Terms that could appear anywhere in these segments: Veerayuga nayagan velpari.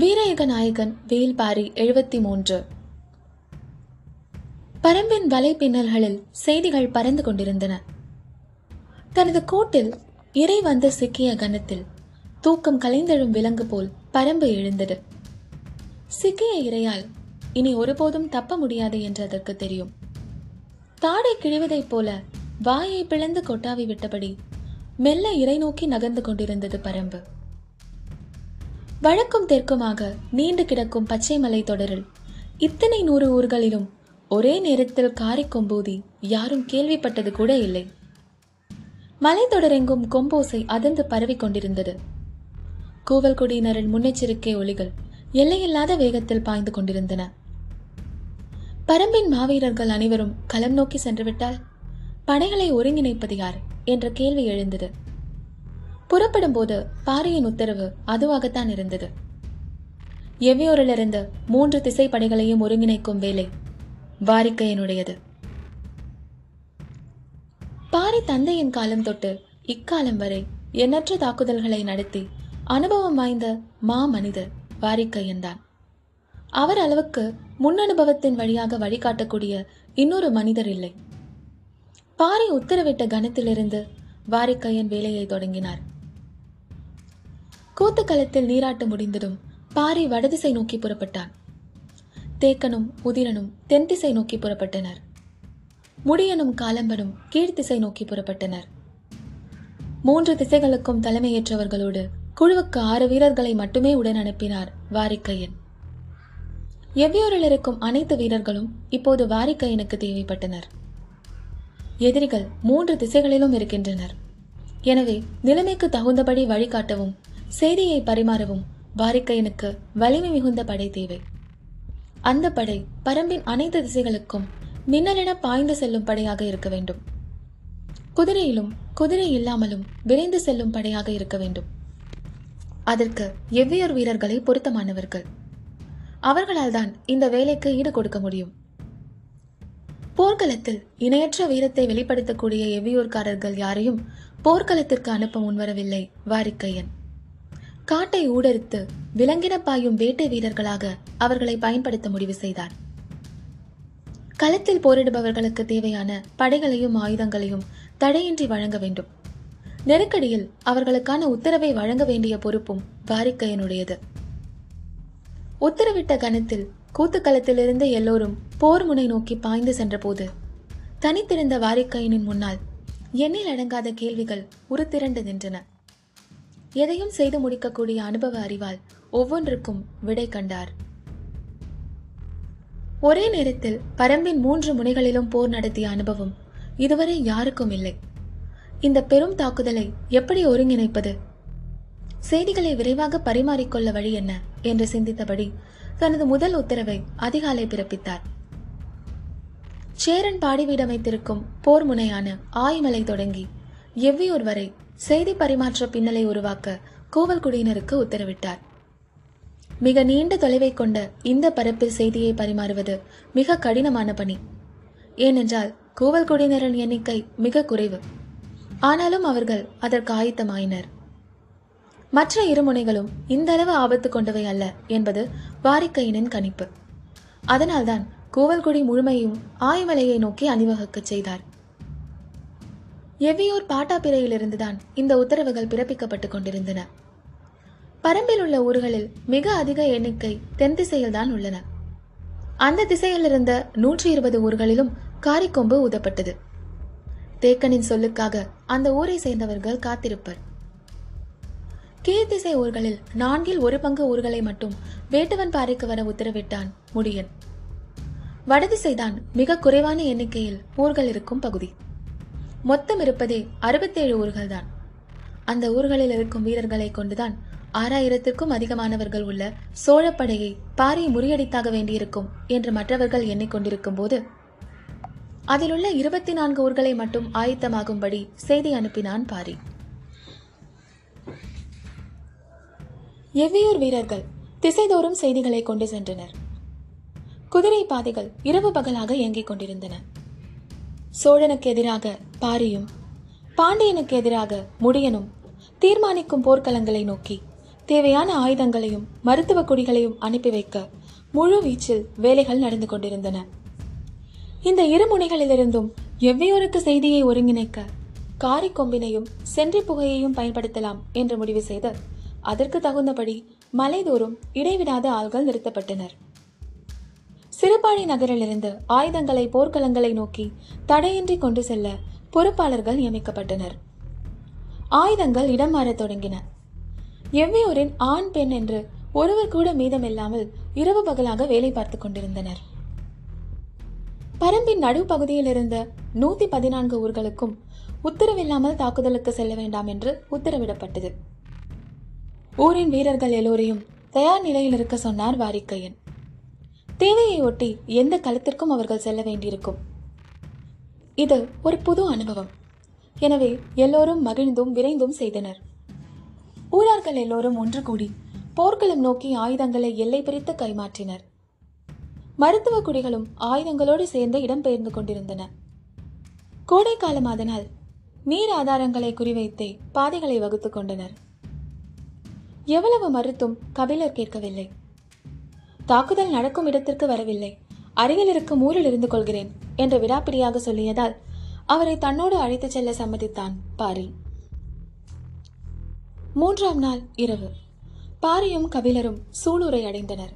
வீரயுக நாயகன் வேல்பாரி 73. பரம்பின் வலை பின்னல்களில் செய்திகள் பறந்து கொண்டிருந்தன. தனது கோட்டில் இறை வந்து சிக்கிய கணத்தில் தூக்கம் கலைந்தெழும் விலங்கு போல் பரம்பு எழுந்தது. சிக்கிய இரையால் இனி ஒருபோதும் தப்ப முடியாது என்று அதற்கு தெரியும். தாடை கிழிவதைப் போல வாயை பிளந்து கொட்டாவி விட்டபடி மெல்ல இறை நோக்கி நகர்ந்து கொண்டிருந்தது பரம்பு. வழக்கும் தெற்குமாக நீண்டு கிடக்கும் பச்சை மலை தொடரில் இத்தனை நூறு ஊர்களிலும் ஒரே நேரத்தில் காரை கொம்பூதி யாரும் கேள்விப்பட்டது கூட இல்லை. மலைத்தொடரெங்கும் கொம்போசை அதிர்ந்து பரவி கொண்டிருந்தது. கூவல் குடியினரின் முன்னெச்சரிக்கை ஒலிகள் எல்லையில்லாத வேகத்தில் பாய்ந்து கொண்டிருந்தன. பரம்பின் மாவீரர்கள் அனைவரும் களம் நோக்கி சென்றுவிட்டால் படைகளை ஒருங்கிணைப்பது யார் என்ற கேள்வி எழுந்தது. புறப்படும் போது பாரியின் உத்தரவு அதுவாகத்தான் இருந்தது. எவ்வியூரிலிருந்து 3 திசை படைகளையும் ஒருங்கிணைக்கும் வேலை வாரிக்கையனுடையது. பாரி தந்தையின் காலம் தொட்டு இக்காலம் வரை எண்ணற்ற தாக்குதல்களை நடத்தி அனுபவம் வாய்ந்த மா மனிதர் வாரிக்கையன்தான். அவர் அளவுக்கு முன்னனுபவத்தின் வழியாக வழிகாட்டக்கூடிய இன்னொரு மனிதர் இல்லை. பாரி உத்தரவிட்ட கணத்திலிருந்து வாரிக்கையன் வேலையை தொடங்கினார். கூத்துக்களத்தில் நீராட்டு முடிந்ததும் பாரி வடதிசை நோக்கி புறப்பட்டான். தேக்கனும் உதிரனும் தென் திசை நோக்கி புறப்பட்டனர். முடியனும் காலம்பனும் கீழ்த்திசை நோக்கி புறப்பட்டனர். 3 திசைகளுக்கும் தலைமையேற்றவர்களோடு குழுவுக்கு 6 வீரர்களை மட்டுமே உடன் அனுப்பினார் வாரிக்கையன். எவ்வியூரில் இருக்கும் அனைத்து வீரர்களும் இப்போது வாரிக்கையனுக்கு தேவைப்பட்டனர். எதிரிகள் 3 திசைகளிலும் இருக்கின்றனர். எனவே நிலைமைக்கு தகுந்தபடி வழிகாட்டவும் செய்தியை பரிமாறவும் வாரிக்கையனுக்கு வலிமை மிகுந்த படை தேவை. அந்த படை பரம்பின் அனைத்து திசைகளுக்கும் மின்னலென பாய்ந்து செல்லும் படையாக இருக்க வேண்டும். குதிரையிலும் குதிரை இல்லாமலும் விரைந்து செல்லும் படையாக இருக்க வேண்டும். அதற்கு எவ்வியூர் வீரர்களை பொருத்தமானவர்கள். அவர்களால் தான் இந்த வேலைக்கு ஈடு கொடுக்க முடியும். போர்க்களத்தில் இணையற்ற வீரத்தை வெளிப்படுத்தக்கூடிய எவ்வியூர்காரர்கள் யாரையும் போர்க்களத்திற்கு அனுப்ப முன்வரவில்லை வாரிக்கையன். காட்டை ஊடறுத்து விலங்கின பாயும் வேட்டை வீரர்களாக அவர்களை பயன்படுத்த முடிவு செய்தார். களத்தில் போரிடுபவர்களுக்கு தேவையான படைகளையும் ஆயுதங்களையும் தடையின்றி வழங்க வேண்டும். நெருக்கடியில் அவர்களுக்கான உத்தரவை வழங்க வேண்டிய பொறுப்பும் வாரிக்கையனுடையது. உத்தரவிட்ட கணத்தில் கூத்துக்களத்திலிருந்து எல்லோரும் போர் முனை நோக்கி பாய்ந்து சென்றபோது தனித்திருந்த வாரிக்கையனின் முன்னால் எண்ணில் அடங்காத கேள்விகள் உருத்திரண்டு நின்றன. எதையும் செய்து முடிக்கக்கூடிய அனுபவ அறிவால் ஒவ்வொன்றுக்கும் விடை கண்டார். ஒரே நேரத்தில் பரம்பின் 3 முனைகளிலும் போர் நடத்திய அனுபவம் இதுவரை யாருக்கும் இல்லை. இந்த பெரும் தாக்குதலை எப்படி ஒருங்கிணைப்பது? செய்திகளை விரைவாக பரிமாறிக்கொள்ள வழி என்ன என்று சிந்தித்தபடி தனது முதல் உத்தரவை அதிகாலை பிறப்பித்தார். சேரன் பாடி வீடமைத்திருக்கும் போர் முனையான ஆய்மலை தொடங்கி எவ்வியூர் வரை செய்தி பரிமாற்ற பின்னலை உருவாக்க கோவல் குடியினருக்கு உத்தரவிட்டார். மிக நீண்ட தொலைவை கொண்ட இந்த பரப்பில் செய்தியை பரிமாறுவது மிக கடினமான பணி. ஏனென்றால் கோவல் குடியினரின் எண்ணிக்கை மிக குறைவு. ஆனாலும் அவர்கள் அதற்கு ஆயத்தமாயினர். மற்ற இரு முனைகளும் இந்த அளவு ஆபத்து கொண்டவை அல்ல என்பது வாரிக்கையனின் கணிப்பு. அதனால்தான் கூவல்குடி முழுமையும் ஆய்மலையை நோக்கி அணிவகுக்கச் செய்தார். எவ்வியூர் பாட்டாப்பிரையிலிருந்துதான் இந்த உத்தரவுகள் பிறப்பிக்கப்பட்டுக் கொண்டிருந்தன. பரம்பில் உள்ள ஊர்களில் மிக அதிக எண்ணிக்கை தென் திசையில்தான் உள்ளன. அந்த திசையிலிருந்த 120 ஊர்களிலும் காரிக்கொம்பு ஊதப்பட்டது. தேக்கனின் சொல்லுக்காக அந்த ஊரை சேர்ந்தவர்கள் காத்திருப்பர். கீழ்த்திசை ஊர்களில் 4ல் 1 பங்கு ஊர்களை மட்டும் வேட்டுவன் பாறைக்கு வர உத்தரவிட்டான் முடியன். வடதிசைதான் மிக குறைவான எண்ணிக்கையில் ஊர்கள் இருக்கும் பகுதி. மொத்தம் இருப்பதே 67 ஊர்கள் தான். அந்த ஊர்களில் இருக்கும் வீரர்களை கொண்டுதான் 6000-க்கும் அதிகமானவர்கள் உள்ள சோழப்படையை பாறை முறியடித்தாக வேண்டியிருக்கும் என்று மற்றவர்கள் எண்ணிக்கொண்டிருக்கும் போது அதிலுள்ள 24 ஊர்களை மட்டும் ஆயத்தமாகும்படி செய்தி அனுப்பினான் பாரி. எவ்வியூர் வீரர்கள் திசைதோறும் செய்திகளை கொண்டு சென்றனர். குதிரை பாதைகள் இரவு பகலாக இயங்கிக் கொண்டிருந்தன. சோழனுக்கு எதிராக பாரியும் பாண்டியனுக்கு எதிராக முடியனும் தீர்மானிக்கும் போர்க்களங்களை நோக்கி தேவையான ஆயுதங்களையும் மருத்துவ கொடிகளையும் அனுப்பி வைக்க முழு வீச்சில் வேலைகள் நடந்து கொண்டிருந்தன. இந்த இரு முனைகளிலிருந்தும் எவ்வியோருக்கு செய்தியை ஒருங்கிணைக்க காரி கொம்பினையும் சென்றி புகையையும் பயன்படுத்தலாம் என்று முடிவு செய்து அதற்கு தகுந்தபடி மலைதோறும் இடைவிடாத ஆள்கள் நிறுத்தப்பட்டனர். சிறுபாணி நகரிலிருந்து ஆயுதங்களை போர்க்களங்களை நோக்கி தடையின்றி கொண்டு செல்ல பொறுப்பாளர்கள் நியமிக்கப்பட்டனர். ஆயுதங்கள் இடம் மாறத் தொடங்கின. எவ்வியோரின் ஆண் பெண் என்று ஒருவர் கூட மீதமில்லாமல் இரவு பகலாக வேலை பார்த்து கொண்டிருந்தனர். பரம்பின் நடு பகுதியில் இருந்த 114 ஊர்களுக்கும் உத்தரவில்லாமல் தாக்குதலுக்கு செல்ல வேண்டாம் என்று உத்தரவிடப்பட்டது. ஊரின் வீரர்கள் எல்லோரையும் தயார் நிலையில் இருக்க சொன்னார் வாரிக்கையன். தேவையை ஒட்டி எந்த களத்திற்கும் அவர்கள் செல்ல வேண்டியிருக்கும். இது ஒரு புது அனுபவம். எனவே எல்லோரும் மகிழ்ந்தும் விரைந்தும் செய்தனர். ஊரார்கள் எல்லோரும் ஒன்று கூடி போர்க்களம் நோக்கி ஆயுதங்களை எல்லை பிரித்து கைமாற்றினர். மருத்துவ குடிகளும் ஆயுதங்களோடு சேர்ந்து இடம்பெயர்ந்து கொண்டிருந்தன. கோடை காலமாதனால் நீர் ஆதாரங்களை குறிவைத்தே பாதைகளை வகுத்து கொண்டனர். எவ்வளவு மறுத்தும் கபிலர் கேட்கவில்லை. தாக்குதல் நடக்கும் இடத்திற்கு வரவில்லை, அருகில் இருக்கும் ஊரில் இருந்து கொள்கிறேன் என்று விடாப்பிடியாக சொல்லியதால் அவரை தன்னோடு அழைத்துச் செல்ல சம்மதித்தான் பாரி. 3ஆம் நாள் இரவு பாரியும் கபிலரும் சூலூரை அடைந்தனர்.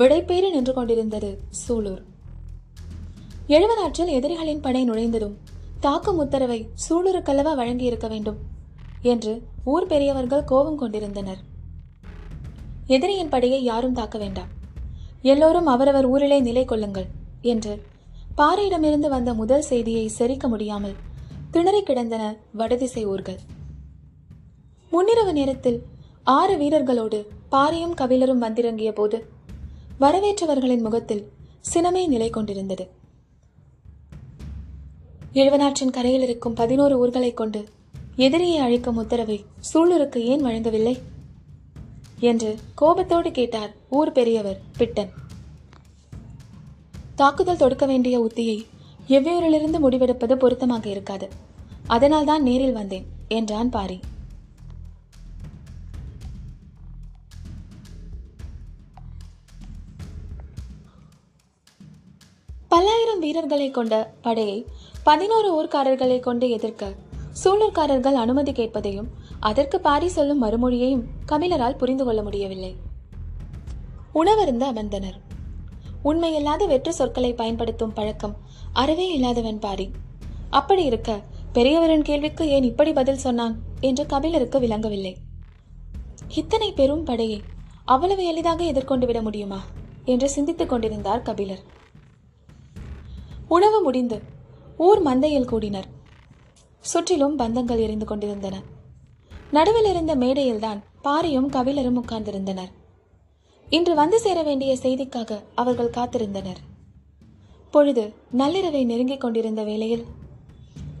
விடைபேறு நின்று கொண்டிருந்தது சூலூர். எழுவராற்றில் எதிரிகளின் படை நுழைந்ததும் தாக்கும் உத்தரவை சூலூருக்கல்லவா வழங்கியிருக்க வேண்டும் என்று ஊர் பெரியவர்கள் கோபம் கொண்டிருந்தனர். எதிரியின் படையை யாரும் தாக்க வேண்டாம், எல்லோரும் அவரவர் ஊரிலே நிலை கொள்ளுங்கள் என்று பாறையிடமிருந்து வந்த முதல் செய்தியை செரிக்க முடியாமல் திணறி கிடந்தன வடதிசை ஊர்கள். முன்னிரவு நேரத்தில் 6 வீரர்களோடு பாரியும் கபிலரும் வந்திறங்கிய போது வரவேற்றவர்களின் முகத்தில் சினமே நிலை கொண்டிருந்தது. எழுவனாற்றின் கரையில் இருக்கும் 11 ஊர்களை கொண்டு எதிரியை அழிக்கும் உத்தரவை சூலூருக்கு ஏன் வழங்கவில்லை என்று கோபத்தோடு கேட்டார் ஊர் பெரியவர் பிட்டன். தாக்குதல் தொடுக்க வேண்டிய உத்தியை எவ்வியூரிலிருந்து முடிவெடுப்பது பொருத்தமாக இருக்காது, அதனால்தான் நேரில் வந்தேன் என்றான் பாரி. பல்லாயிரம் வீரர்களை கொண்ட படையை 11 ஊர்க்காரர்களை கொண்டு எதிர்க்க சூலூர்காரர்கள் அனுமதி கேட்பதையும் அதற்கு பாரி சொல்லும் மறுமொழியையும் கபிலரால் புரிந்து கொள்ள முடியவில்லை. உணவருந்த அமர்ந்தனர். உண்மையில்லாத வெற்று சொற்களை பயன்படுத்தும் பழக்கம் அறவே இல்லாதவன் பாரி. அப்படி இருக்க பெரியவரின் கேள்விக்கு ஏன் இப்படி பதில் சொன்னான் என்று கபிலருக்கு விளங்கவில்லை. இத்தனை பெரும் படையை அவ்வளவு எளிதாக எதிர்கொண்டு விட முடியுமா என்று சிந்தித்துக் கொண்டிருந்தார் கபிலர். உணவு முடிந்து ஊர் மந்தையில் கூடினர். சுற்றிலும் பந்தங்கள் எரிந்து கொண்டிருந்தன. நடுவில் இருந்த மேடையில்தான் பாரியும் கபிலரும் உட்கார்ந்திருந்தனர். இன்று வந்து சேர வேண்டிய செய்திக்காக அவர்கள் காத்திருந்தனர். பொழுது நள்ளிரவை நெருங்கிக் கொண்டிருந்த வேளையில்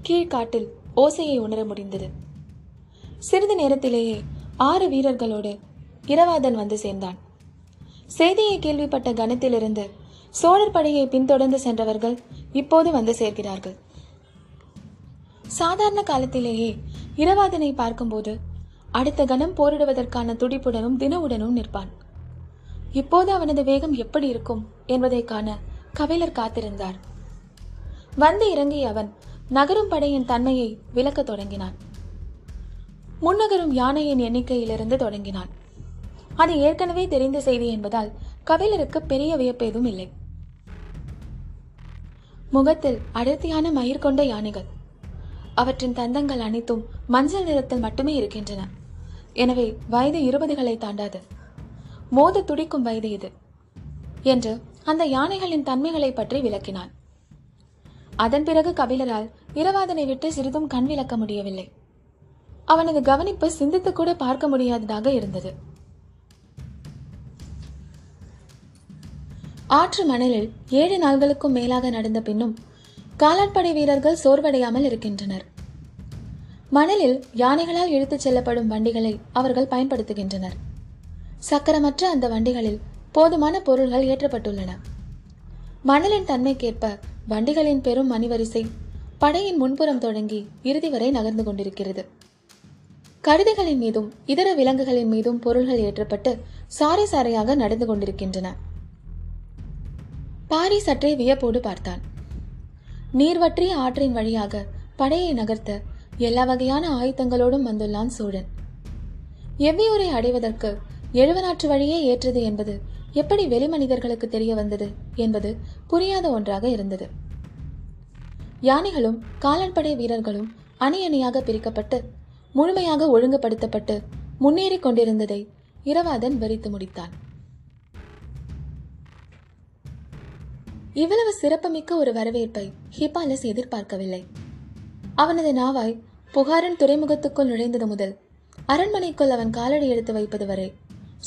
கீழ்காட்டில் ஓசையை உணர முடிந்தது. சிறிது நேரத்திலேயே 6 வீரர்களோடு இரவாதன் வந்து சேர்ந்தான். செய்தியை கேள்விப்பட்ட கணத்திலிருந்து சோழர் படையை பின்தொடர்ந்து சென்றவர்கள் இப்போது வந்து சேர்கிறார்கள். சாதாரண காலத்திலேயே இரவாதனை பார்க்கும்போது அடுத்த கணம் போரிடுவதற்கான துடிப்புடனும் தினவுடனும் நிற்பான். இப்போது அவனது வேகம் எப்படி இருக்கும் என்பதை காண கபிலர் காத்திருந்தார். வந்து இறங்கி அவன் நகரும் படையின் தன்மையை விளக்க தொடங்கினான். முன்னகரும் யானையின் எண்ணிக்கையிலிருந்து தொடங்கினான். அது ஏற்கனவே தெரிந்த செய்தி என்பதால் கபிலருக்கு பெரிய வியப்பேதும் இல்லை. முகத்தில் அடர்த்தியான மயிர் கொண்ட யானைகள், அவற்றின் தந்தங்கள் அனைத்தும் மஞ்சள் நிறத்தில் மட்டுமே இருக்கின்றன. எனவே வயது 20களை தாண்டாது, மோத துடிக்கும் வயது இது என்று அந்த யானைகளின் தன்மைகளை பற்றி விளக்கினான். அதன் பிறகு கபிலரால் இரவாதனை விட்டு சிறிதும் கண் விளக்க முடியவில்லை. அவனது கவனிப்பு சிந்தித்து கூட பார்க்க முடியாததாக இருந்தது. ஆற்று மணலில் 7 நாள்களுக்கும் மேலாக நடந்த பின்னும் காலாட்படை வீரர்கள் சோர்வடையாமல் இருக்கின்றனர். மணலில் யானைகளால் இழுத்துச் செல்லப்படும் வண்டிகளை அவர்கள் பயன்படுத்துகின்றனர். சக்கரமற்ற அந்த வண்டிகளில் போதுமான பொருள்கள் ஏற்றப்பட்டுள்ளன. மணலின் தன்மைக்கேற்ப வண்டிகளின் பெரும் மணிவரிசை படையின் முன்புறம் தொடங்கி இறுதி வரை நகர்ந்து கொண்டிருக்கிறது. கழுதைகளின் மீதும் இதர விலங்குகளின் மீதும் பொருள்கள் ஏற்றப்பட்டு சாறை சாறையாக நடந்து கொண்டிருக்கின்றன. பாரி சற்றே வியப்போடு பார்த்தான். நீர்வற்றிய ஆற்றின் வழியாக படையை நகர்த்த எல்லா வகையான ஆயுதங்களோடும் வந்துள்ளான் சோழன். எவ்வியூரை அடைவதற்கு எழுவனாற்று வழியே ஏற்றது என்பது எப்படி வெளிமனிதர்களுக்கு தெரிய வந்தது என்பது புரியாத ஒன்றாக இருந்தது. யானைகளும் காலாட்படை வீரர்களும் அணி அணியாக பிரிக்கப்பட்டு முழுமையாக ஒழுங்குபடுத்தப்பட்டு முன்னேறி கொண்டிருந்ததை இரவாதன் வெறித்து முடித்தான். இவ்வளவு சிறப்புமிக்க ஒரு வரவேற்பை ஹிபாலஸ் எதிர்பார்க்கவில்லை. அவனது நாவாய் புகாரன் துறைமுகத்துக்குள் நுழைந்தது முதல் அரண்மனைக்குள் அவன் காலடி எடுத்து வைப்பது வரை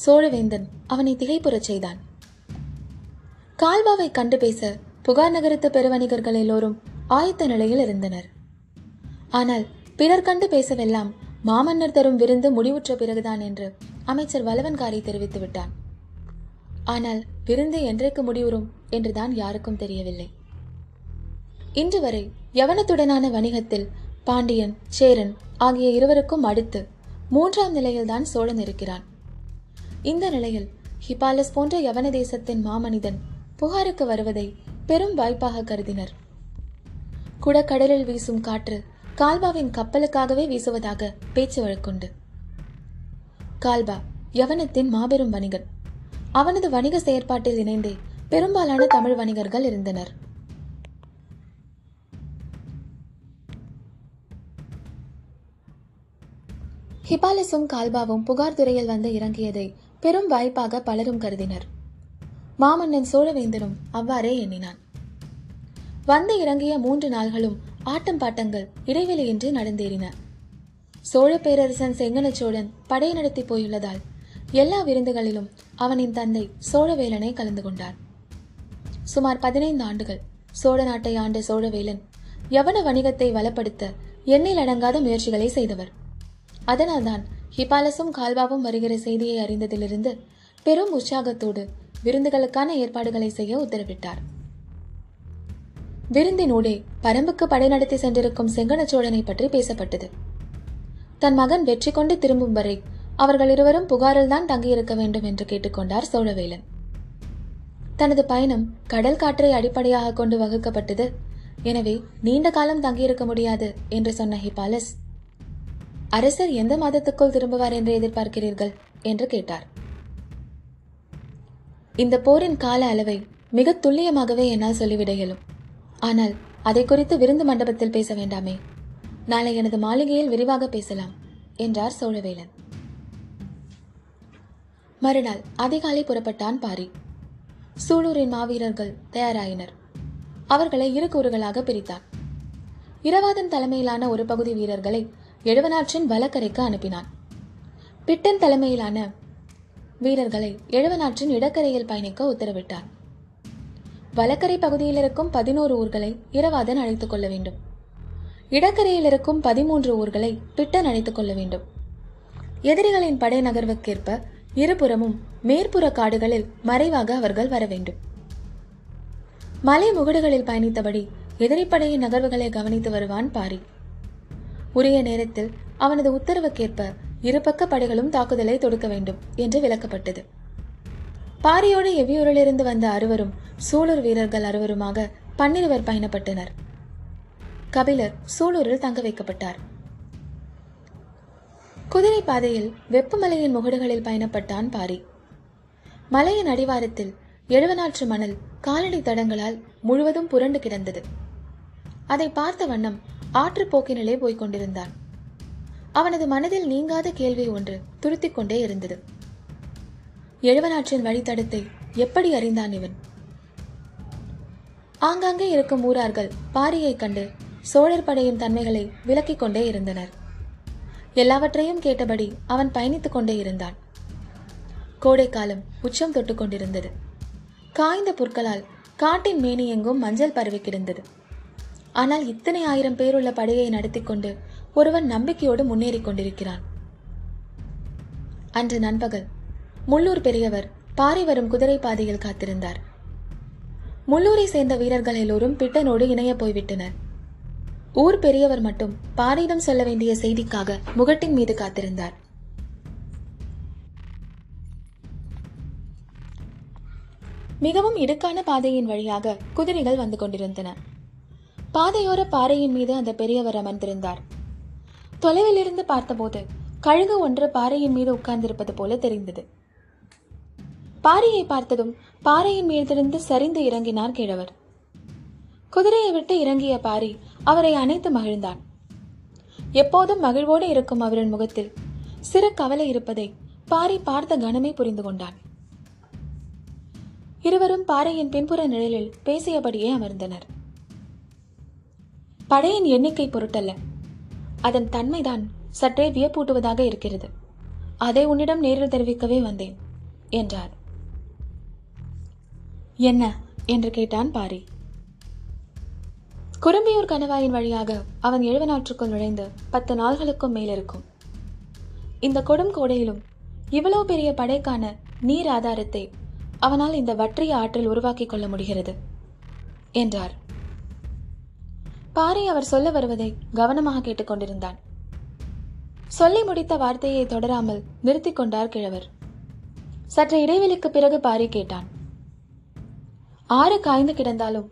சோழவேந்தன் அவனை திகைப்புறச் செய்தான். கால்வாவை கண்டு பேச புகார் நகரத்து பெருவணிகர்கள் எல்லோரும் ஆயத்த நிலையில் இருந்தனர். ஆனால் பிறர் கண்டு பேசவெல்லாம் மாமன்னர் தரும் விருந்து முடிவுற்ற பிறகுதான் என்று அமைச்சர் வலவன்காரி தெரிவித்து விட்டான். ஆனால் விருந்து என்றைக்கு முடிவுறும் என்றுதான் யாருக்கும் தெரியவில்லை. இன்று வரை யவனத்துடனான வணிகத்தில் பாண்டியன் சேரன் ஆகிய இருவருக்கும் அடுத்து மூன்றாம் நிலையில்தான் சோழன் இருக்கிறான். இந்த நிலையில் ஹிபாலஸ் போன்ற யவன தேசத்தின் மாமனிதன் புகாருக்கு வருவதை பெரும் வாய்ப்பாக கருதினர். குடக்கடலில் வீசும் காற்று கால்பாவின் கப்பலுக்காகவே வீசுவதாக பேச்சு வழக்குண்டு. கால்பா யவனத்தின் மாபெரும் வணிகன். அவனது வணிக செயற்பாட்டில் இணைந்தே பெரும்பாலான தமிழ் வணிகர்கள் இருந்தனர். ஹிபாலஸும் கால்பாவும் புகார் துறையில் வந்து இறங்கியதை பெரும் வாய்ப்பாக பலரும் கருதினர். மாமன்னன் சோழவேந்தனும் அவ்வாறே எண்ணினான். வந்து இறங்கிய 3 நாள்களும் ஆட்டம் பாட்டங்கள் இடைவெளியின்றி நடந்தேறின. சோழ பேரரசன் செங்கன சோழன் படை நடத்தி போயுள்ளதால் எல்லா விருந்துகளிலும் அவனின் தந்தை சோழவேலனை கலந்து கொண்டார். சுமார் 15 ஆண்டுகள் சோழ நாட்டை ஆண்ட சோழவேலன் யவன வணிகத்தை வளப்படுத்த எண்ணில் அடங்காத முயற்சிகளை செய்தவர். அதனால்தான் ஹிபாலஸும் கால்பாவும் வருகிற செய்தியை அறிந்ததிலிருந்து பெரும் உற்சாகத்தோடு விருந்துகளுக்கான ஏற்பாடுகளை செய்ய உத்தரவிட்டார். விருந்தினூடே பரம்புக்கு படை நடத்தி சென்றிருக்கும் செங்கன சோழனை பற்றி பேசப்பட்டது. தன் மகன் வெற்றி கொண்டு திரும்பும் வரை அவர்கள் இருவரும் புகாரில் தான் தங்கியிருக்க வேண்டும் என்று கேட்டுக்கொண்டார் சோழவேலன். தனது பயணம் கடல் காற்றை அடிப்படையாக கொண்டு வகுக்கப்பட்டது. எனவே நீண்ட காலம் தங்கியிருக்க முடியாது என்று சொன்ன ஹிபாலஸ், அரசர் எந்த மாதத்துக்குள் திரும்புவார் என்று எதிர்பார்க்கிறீர்கள் என்று கேட்டார். இந்த போரின் கால அளவை மிக துல்லியமாகவே என்னால் சொல்லிவிட இயலும். ஆனால் அதை குறித்து விருந்து மண்டபத்தில் பேச வேண்டாமே, நாளை எனது மாளிகையில் விரிவாக பேசலாம் என்றார் சோழவேலன். மறுநாள் அதிகாலை புறப்பட்டான் பாரி. சூலூரின் மாவீரர்கள் தயாராயினர். அவர்களை 2 கூறுகளாக பிரித்தான். இரவாதன் தலைமையிலான ஒரு பகுதி வீரர்களை எழுவனாற்றின் வலக்கரைக்கு அனுப்பினான். பிட்டன் தலைமையிலான வீரர்களை எழுவனாற்றின் இடக்கரையில் பயணிக்க உத்தரவிட்டான். வலக்கரை பகுதியில் இருக்கும் 14 ஊர்களை இரவாதன் அழைத்துக் கொள்ள வேண்டும். இடக்கரையில் இருக்கும் 13 ஊர்களை பிட்டன் அழைத்துக் கொள்ள வேண்டும். எதிரிகளின் படை நகர்வுக்கேற்ப இருபுறமும் மேற்புற காடுகளில் மறைவாக அவர்கள் வர வேண்டும். மலை முகடுகளில் பயணித்தபடி எதிரிப்படையின் நகர்வுகளை கவனித்து வருவான் பாரி. உரிய நேரத்தில் அவனது உத்தரவுக்கேற்ப இருபக்க படைகளும் தாக்குதலை தொடுக்க வேண்டும் என்று விளக்கப்பட்டது. பாரியோடு எவ்வியூரிலிருந்து வந்த 6 சூலூர் வீரர்கள் 6 பன்னிருவர் பயணப்பட்டனர். கபிலர் சூலூரில் தங்க வைக்கப்பட்டார். குதிரை பாதையில் வெப்பமலையின் முகடுகளில் பயணப்பட்டான் பாரி. மலையின் அடிவாரத்தில் எழுவனாற்று மணல் காலடி தடங்களால் முழுவதும் புரண்டு கிடந்தது. அதை பார்த்த வண்ணம் ஆற்றுப்போக்கினிலே போய்க் கொண்டிருந்தான். அவனது மனதில் நீங்காத கேள்வி ஒன்று துருத்திக் கொண்டே இருந்தது. எழுவனாற்றின் வழித்தடத்தை எப்படி அறிந்தான் இவன்? ஆங்காங்கே இருக்கும் ஊரார்கள் பாரியைக் கண்டு சோழர் படையின் தன்மைகளை விளக்கிக் கொண்டே இருந்தனர். எல்லாவற்றையும் கேட்டபடி அவன் பயணித்துக் கொண்டே இருந்தான். கோடைக்காலம் உச்சம் தொட்டு கொண்டிருந்தது. காய்ந்த புற்களால் காட்டின் மேனி எங்கும் மஞ்சள் பரவி கிடந்தது. ஆனால் இத்தனை 1000 பேருள்ள படையை நடத்தி கொண்டு ஒருவன் நம்பிக்கையோடு முன்னேறி கொண்டிருக்கிறான். அன்று நண்பகல் முள்ளூர் பெரியவர் பாரி வரும் குதிரை பாதையில் காத்திருந்தார். முள்ளூரை சேர்ந்த வீரர்கள் எல்லோரும் பிட்டனோடு இணைய போய்விட்டனர். ஊர் பெரியவர் மட்டும் பாரியிடம் சொல்ல வேண்டிய செய்திக்காக முகட்டின் மீது காத்திருந்தார். மிகவும் இடுக்கான பாதையின் வழியாக குதிரைகள் வந்து கொண்டிருந்தன. பாதையோர பாறையின் மீது அந்த பெரியவர் அமர்ந்திருந்தார். தொலைவில் இருந்து பார்த்தபோது கழுகு ஒன்று பாறையின் மீது உட்கார்ந்திருப்பது போல தெரிந்தது. பாறையை பார்த்ததும் பாறையின் மீதிருந்து சரிந்து இறங்கினார் கிழவர். குதிரையை விட்டு இறங்கிய பாரி அவரை அணைத்து மகிழ்ந்தான். எப்போதும் மகிழ்வோடு இருக்கும் அவரின் முகத்தில் சிறு கவலை இருப்பதை பாரி பார்த்த கணமே புரிந்து கொண்டான். இருவரும் பாறையின் பின்புற நிழலில் பேசியபடியே அமர்ந்தனர். படையின் எண்ணிக்கை பொருட்டல்ல, அதன் தன்மைதான் சற்றே வியப்பூட்டுவதாக இருக்கிறது. அதை உன்னிடம் நேரில் தெரிவிக்கவே வந்தேன் என்றார். என்ன என்று கேட்டான் பாரி. குறும்பியூர் கணவாயின் வழியாக அவன் எழுவனாற்றுக்குள் நுழைந்து 10 நாள்களுக்கும் மேலிருக்கும். இந்த கொடும் கோடையிலும் இவ்வளவு பெரிய படைக்கான நீர் ஆதாரத்தை அவனால் இந்த வற்றிய ஆற்றில் உருவாக்கிக் கொள்ள முடிகிறது என்றார். பாரி அவர் சொல்ல வருவதை கவனமாக கேட்டுக்கொண்டிருந்தான். சொல்லி முடித்த வார்த்தையை தொடராமல் நிறுத்தி கொண்டார் கிழவர். சற்று இடைவெளிக்கு பிறகு பாரி கேட்டான். ஆறு காய்ந்து கிடந்தாலும்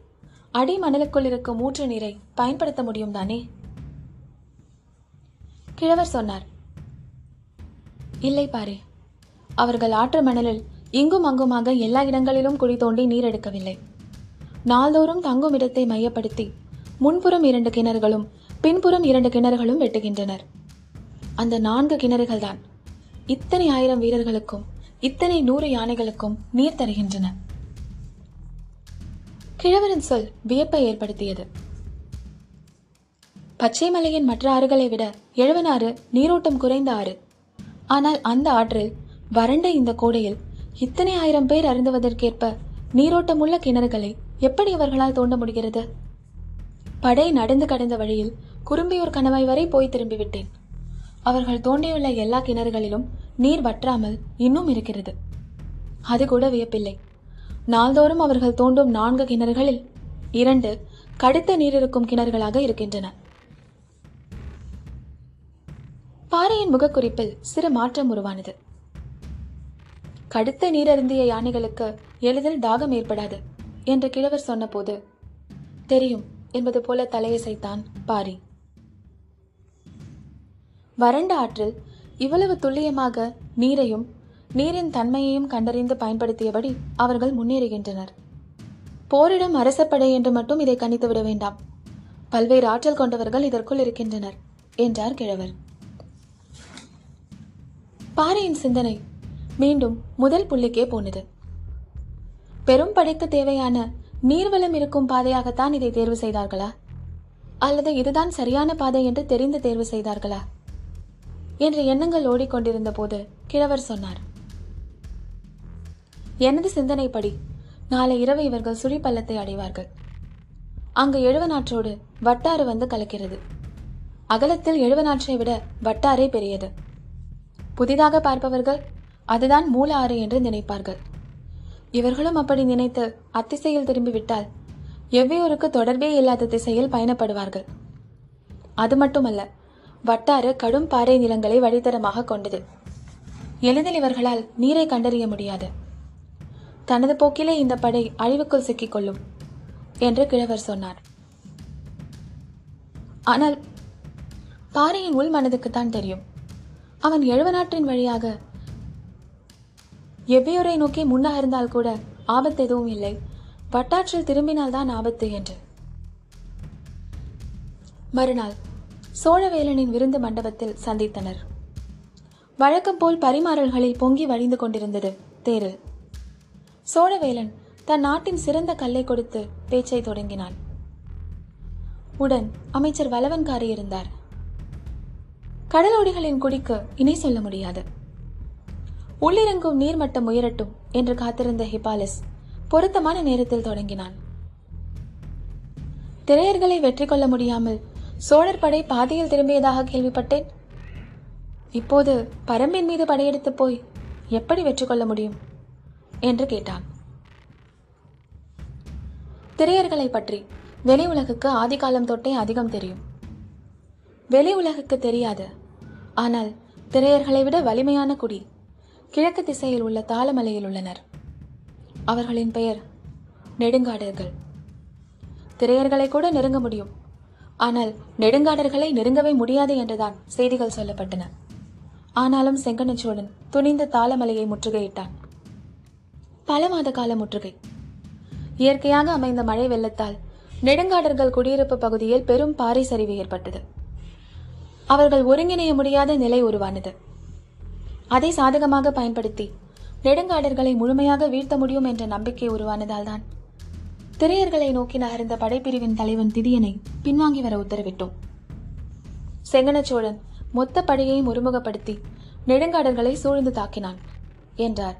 அடி மணலுக்குள் இருக்கும் ஊற்று நீரை பயன்படுத்த முடியும் தானே? கிழவர் சொன்னார். இல்லை பாரி, அவர்கள் ஆற்று மணலில் இங்கும் அங்குமாக எல்லா இடங்களிலும் குழி தோண்டி நீர் எடுக்கவில்லை. நாள்தோறும் தங்கும் இடத்தை மையப்படுத்தி முன்புறம் 2 கிணறுகளும் பின்புறம் 2 கிணறுகளும் வெட்டுகின்றனர். அந்த 4 கிணறுகள் தான் இத்தனை 1000 வீரர்களுக்கும் இத்தனை 100 யானைகளுக்கும் நீர் தருகின்றன. கிழவரின் சொல் வியப்பை ஏற்படுத்தியது. பச்சைமலையின் மற்ற ஆறுகளை விட எழுவனாறு நீரோட்டம் குறைந்த ஆறு. ஆனால் அந்த ஆற்றில் வறண்ட இந்த கோடையில் இத்தனை 1000 பேர் அருந்துவதற்கேற்ப நீரோட்டமுள்ள கிணறுகளை எப்படி இவர்களால் தோண்ட முடிகிறது? படை நடந்து கடந்த வழியில் குறும்பியூர் கணவாய் வரை போய் திரும்பிவிட்டேன். அவர்கள் தோண்டியுள்ள எல்லா கிணறுகளிலும் நீர் வற்றாமல் இன்னும் இருக்கிறது. அது கூட வியப்பில்லை. நாள்தோறும் அவர்கள் தோண்டும் 4 கிணறுகளில் 2 கடுத்த நீர் இருக்கும் கிணறுகளாக இருக்கின்றன. பாறையின் முகக்குறிப்பில் சிறு மாற்றம் உருவானது. கடுத்த நீரருந்திய யானைகளுக்கு எளிதில் தாகம் ஏற்படாது என்று கிழவர் சொன்னபோது தெரியும் என்பது போல தலையசைத்தான் பாரி. வறண்ட ஆற்றில் இவ்வளவு துல்லியமாக நீரையும் நீரின் தன்மையையும் கண்டறிந்து பயன்படுத்தியபடி அவர்கள் முன்னேறுகின்றனர். போரிடம் அரசப்படை என்று மட்டும் இதை கணித்துவிட வேண்டாம். பல்வேறு ஆற்றல் கொண்டவர்கள் இதற்குள் இருக்கின்றனர் என்றார் கிழவர். பாரியின் சிந்தனை மீண்டும் முதல் புள்ளிக்கே போனது. பெரும் படைக்கு தேவையான நீர்வளம் இருக்கும் பாதையாகத்தான் இதை தேர்வு செய்தார்களா, அல்லது இதுதான் சரியான பாதை என்று தெரிந்து தேர்வு செய்தார்களா என்ற எண்ணங்கள் ஓடிக்கொண்டிருந்த போது கிழவர் சொன்னார். எனது சிந்தனைப்படி நாளை இரவு இவர்கள் சுழிப்பள்ளத்தை அடைவார்கள். அங்கு எழுவனாற்றோடு வட்டாறு வந்து கலக்கிறது. அகலத்தில் எழுவனாற்றை விட வட்டாரே பெரியது. புதிதாக பார்ப்பவர்கள் அதுதான் மூல ஆறு என்று நினைப்பார்கள். இவர்களும் அப்படி நினைத்து அத்திசையில் திரும்பிவிட்டால் எவ்வியோருக்கு தொடர்பே இல்லாத திசையில் பயணப்படுவார்கள். அது மட்டுமல்ல, வட்டாறு கடும் பாறை நிலங்களை வழித்தரமாக கொண்டது. எளிதில் இவர்களால் நீரை கண்டறிய முடியாது. தனது போக்கிலே இந்த படை அழிவுக்குள் சிக்கிக்கொள்ளும் என்று கிழவர் சொன்னார். ஆனால் பாறையின் உள் மனதுக்குத்தான் தெரியும். அவன் எழுவனாற்றின் வழியாக எவ்வியூரை நோக்கி முன்னாக இருந்தால் கூட ஆபத்து எதுவும் இல்லை, வட்டாற்றில் திரும்பினால்தான் ஆபத்து என்று. மறுநாள் சோழவேலனின் விருந்து மண்டபத்தில் சந்தித்தனர். வழக்கம் போல் பரிமாறல்களில் பொங்கி வழிந்து கொண்டிருந்தது தேரில். சோழவேலன் தன் நாட்டின் சிறந்த கல்லை கொடுத்து பேச்சை தொடங்கினான். உடன் அமைச்சர் வலவன்காரி இருந்தார். கடலோடிகளின் குடிக்கு இணை சொல்ல முடியாது. உள்ளிறங்கும் நீர்மட்டம் உயரட்டும் என்று காத்திருந்த ஹிபாலிஸ் பொருத்தமான நேரத்தில் தொடங்கினான். திரையர்களை வெற்றி கொள்ள முடியாமல் சோழர் படை பாதையில் திரும்பியதாக கேள்விப்பட்டேன். இப்போது பரம்பின் மீது படையெடுத்து போய் எப்படி வெற்றி கொள்ள முடியும் என்று கேட்டான். திரையர்களை பற்றி வெளி உலகுக்கு ஆதிகாலம் தொட்டே அதிகம் தெரியும். வெளி உலகுக்கு தெரியாது. ஆனால் திரையர்களை விட வலிமையான குடி கிழக்கு திசையில் உள்ள தாளமலையில் உள்ளனர். அவர்களின் பெயர் நெடுங்காடர்கள். திரையர்களை கூட நெருங்க முடியும், ஆனால் நெடுங்காடர்களை நெருங்கவே முடியாது என்றுதான் செய்திகள் சொல்லப்பட்டன. ஆனாலும் செங்கனச்சோழன் துணிந்த தாளமலையை முற்றுகையிட்டான். பல மாத கால முற்றுகை. இயற்கையாக அமைந்த மழை வெள்ளத்தால் நெடுங்காடர்கள் குடியிருப்பு பகுதியில் பெரும் பாறை சரிவு ஏற்பட்டது. அவர்கள் ஒருங்கிணைய முடியாத நிலை உருவானது. அதை சாதகமாக பயன்படுத்தி நெடுங்காடர்களை முழுமையாக வீழ்த்த முடியும் என்ற நம்பிக்கை உருவானதால் தான் திரையர்களை நோக்கி நகர்ந்த படைப்பிரிவின் தலைவன் திதியனை பின்வாங்கி வர உத்தரவிட்டோம். செங்கனச்சோழன் மொத்த படையையும் ஒருமுகப்படுத்தி நெடுங்காடர்களை சூழ்ந்து தாக்கினான் என்றார்.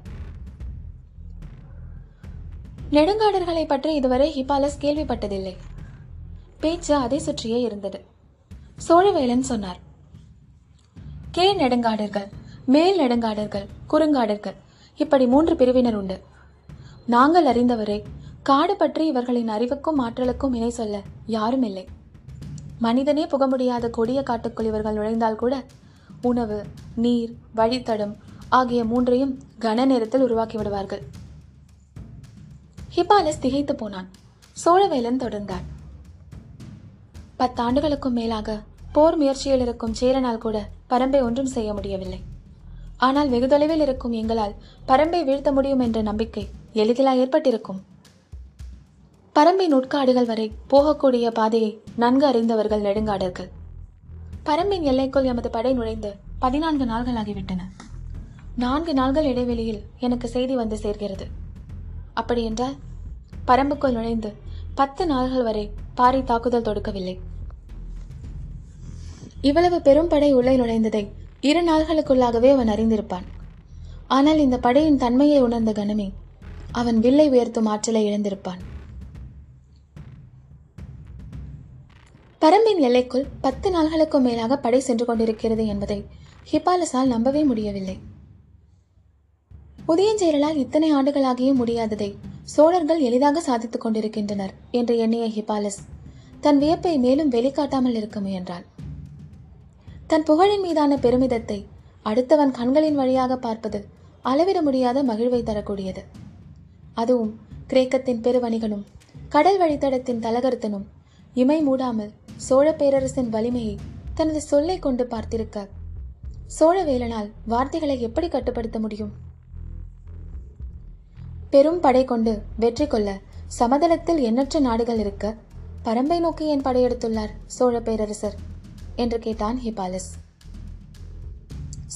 நெடுங்காடர்களை பற்றி இதுவரை ஹிபாலஸ் கேள்விப்பட்டதில்லை. பேச்சு அதை சுற்றியே இருந்தது. சோழவேலன் சொன்னார், கீழ் நெடுங்காடர்கள், மேல் நெடுங்காடர்கள், குறுங்காடர்கள், இப்படி 3 பிரிவினர் உண்டு. நாங்கள் அறிந்தவரை காடு பற்றி இவர்களின் அறிவுக்கும் ஆற்றலுக்கும் இணை சொல்ல யாரும் இல்லை. மனிதனே புக முடியாத கொடிய காட்டுக்குள் இவர்கள் நுழைந்தால் கூட உணவு, நீர், வழித்தடம் ஆகிய 3ஐயும் கன நேரத்தில் உருவாக்கி விடுவார்கள். ஹிபாலஸ் திகைத்து போனான். சோழவேலன் தொடர்ந்தார், 10 ஆண்டுகளுக்கும் மேலாக போர் முயற்சியில் இருக்கும் சேரனால் கூட பரம்பை ஒன்றும் செய்ய முடியவில்லை. ஆனால் வெகு தொலைவில் இருக்கும் எங்களால் பரம்பை வீழ்த்த முடியும் என்ற நம்பிக்கை எளிதில் ஏற்பட்டிருக்கும். பரம்பின் உட்காடுகள் வரை போகக்கூடிய பாதையை நன்கு அறிந்தவர்கள் நெடுங்காடர்கள். பரம்பின் எல்லைக்குள் எமது படை நுழைந்து 14 நாள்கள் ஆகிவிட்டன. 4 நாள்கள் இடைவெளியில் எனக்கு செய்தி வந்து சேர்கிறது. அப்படியென்றால் பரம்புக்குள் நுழைந்து 10 நாள்கள் வரை பாரி தாக்குதல் தொடுக்கவில்லை. இவ்வளவு பெரும் படை உள்ளே நுழைந்ததை 2 நாள்களுக்குள்ளாகவே அவன் அறிந்திருப்பான். ஆனால் இந்த படையின் தன்மையை உணர்ந்த கணமே அவன் வில்லை உயர்த்தும் ஆற்றலை இழந்திருப்பான். பரம்பின் எல்லைக்குள் 10 நாள்களுக்கும் மேலாக படை சென்று கொண்டிருக்கிறது என்பதை ஹிபாலஸால் நம்பவே முடியவில்லை. உதயஞ்சேரலால் இத்தனை ஆண்டுகளாகியும் முடியாததை சோழர்கள் எளிதாக சாதித்துக் கொண்டிருக்கின்றனர் என்று எண்ணிய ஹிபாலஸ் தன் வியப்பை மேலும் வெளிக்காட்டாமல் இருக்க முயன்றாள். தன் புகழின் மீதான பெருமிதத்தை அடுத்தவன் கண்களின் வழியாக பார்ப்பது அளவிட முடியாத மகிழ்வை தரக்கூடியது. அதுவும் கிரேக்கத்தின் பெருவணிகனும் கடல் வழித்தடத்தின் தலகர்த்தனும் இமை மூடாமல் சோழ பேரரசின் வலிமையை தனது சொல்லை கொண்டு பார்த்திருக்க சோழவேலனால் வார்த்தைகளை எப்படி கட்டுப்படுத்த முடியும்? பெரும் படை கொண்டு வெற்றி கொள்ள சமதளத்தில் எண்ணற்ற நாடுகள் இருக்க பரம்பை நோக்கி ஏன் படையெடுத்துள்ளார் சோழ பேரரசர் என்று கேட்டான் ஹிபாலஸ்.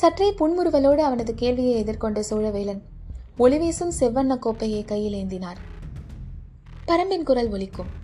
சற்றே புன்முறுவலோடு அவனது கேள்வியை எதிர்கொண்ட சோழவேலன் ஒளிவீசும் செவ்வண்ண கோப்பையை கையில் ஏந்தினார். பரம்பின் குரல் ஒலிக்கும்.